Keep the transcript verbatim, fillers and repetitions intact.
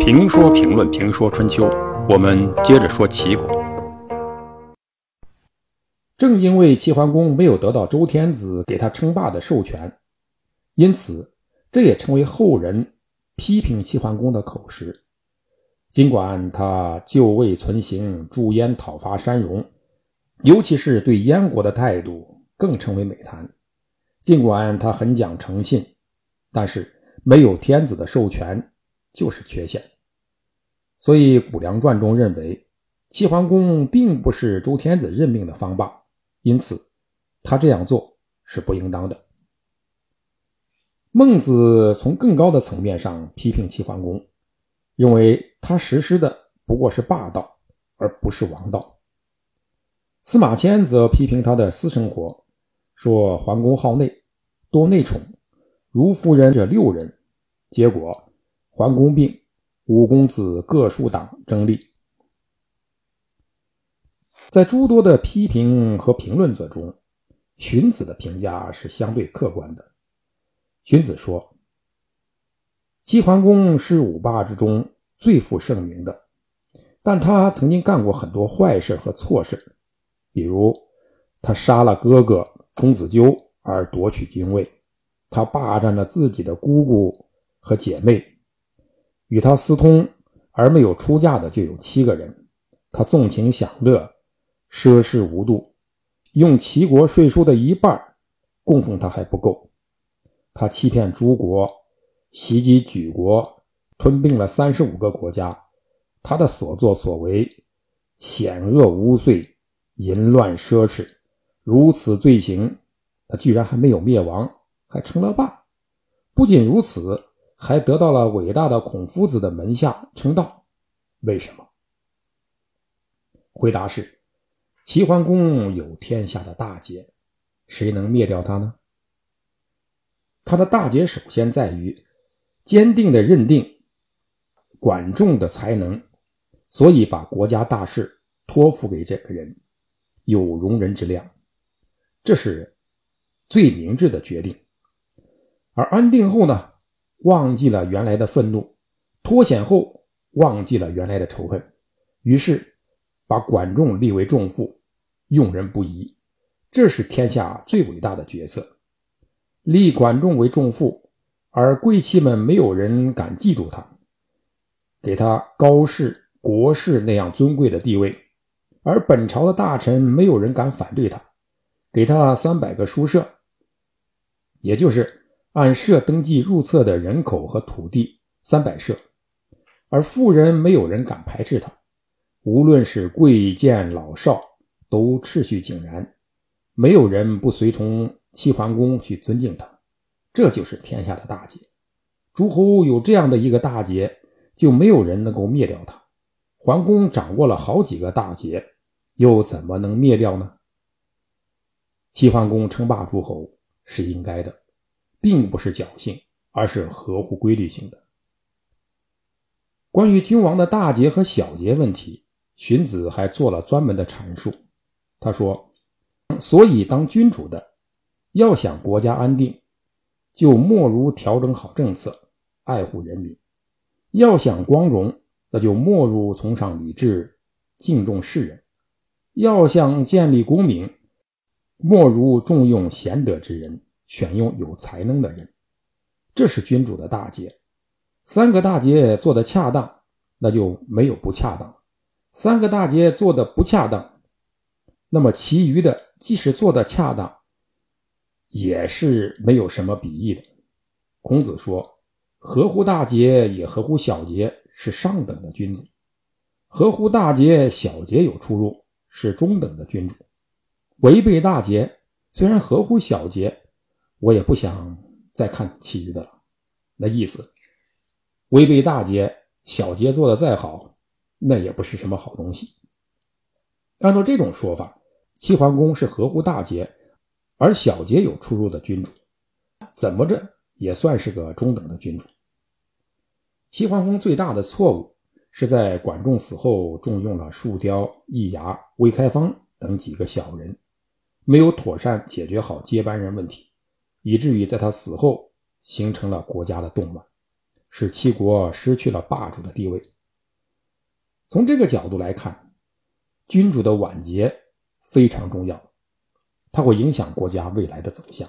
评说评论评说春秋，我们接着说齐国。正因为齐桓公没有得到周天子给他称霸的授权，因此这也成为后人批评齐桓公的口实。尽管他就位存行，诛燕讨伐山戎，尤其是对燕国的态度更成为美谈。尽管他很讲诚信，但是没有天子的授权就是缺陷。所以《谷梁传》中认为，齐桓公并不是周天子任命的方霸，因此他这样做是不应当的。孟子从更高的层面上批评齐桓公，认为他实施的不过是霸道，而不是王道。司马迁则批评他的私生活，说桓公好内，多内宠，如夫人者六人，结果桓公病，五公子各树党争利。在诸多的批评和评论者中，荀子的评价是相对客观的。荀子说，齐桓公是五霸之中最负盛名的，但他曾经干过很多坏事和错事，比如他杀了哥哥公子纠而夺取君位，他霸占了自己的姑姑和姐妹，与他私通而没有出嫁的就有七个人，他纵情享乐，奢侈无度，用齐国税收的一半供奉他还不够，他欺骗诸国，袭击举国，吞并了三十五个国家，他的所作所为险恶无罪，淫乱奢侈，如此罪行他居然还没有灭亡，还称了霸。不仅如此，还得到了伟大的孔夫子的门下称道。为什么？回答是，齐桓公有天下的大劫，谁能灭掉他呢？他的大劫首先在于坚定的认定管仲的才能，所以把国家大事托付给这个人，有容人之量，这是最明智的决定。而安定后呢，忘记了原来的愤怒，脱险后忘记了原来的仇恨，于是把管仲立为仲父，用人不疑，这是天下最伟大的角色。立管仲为仲父，而贵戚们没有人敢嫉妒他，给他高士、国士那样尊贵的地位，而本朝的大臣没有人敢反对他，给他三百个书舍，也就是按社登记入册的人口和土地三百社，而富人没有人敢排斥他，无论是贵贱老少都秩序井然，没有人不随从齐桓公去尊敬他，这就是天下的大劫。诸侯有这样的一个大劫，就没有人能够灭掉他。桓公掌握了好几个大劫，又怎么能灭掉呢？齐桓公称霸诸侯是应该的，并不是侥幸，而是合乎规律性的。关于君王的大节和小节问题，荀子还做了专门的阐述。他说，所以当君主的要想国家安定，就莫如调整好政策，爱护人民；要想光荣，那就莫如崇尚礼制，敬重世人；要想建立功名，莫如重用贤德之人，选用有才能的人，这是君主的大节。三个大节做得恰当，那就没有不恰当；三个大节做得不恰当，那么其余的即使做得恰当，也是没有什么鄙异的。孔子说，合乎大节也合乎小节是上等的君子，合乎大节小节有出入是中等的君主，违背大节虽然合乎小节，我也不想再看其余的了。那意思，违背大节，小节做得再好，那也不是什么好东西。按照这种说法，齐桓公是合乎大节而小节有出入的君主，怎么着也算是个中等的君主。齐桓公最大的错误是在管仲死后重用了树雕、易牙、魏开方等几个小人，没有妥善解决好接班人问题，以至于在他死后形成了国家的动乱，使齐国失去了霸主的地位。从这个角度来看，君主的晚节非常重要，它会影响国家未来的走向。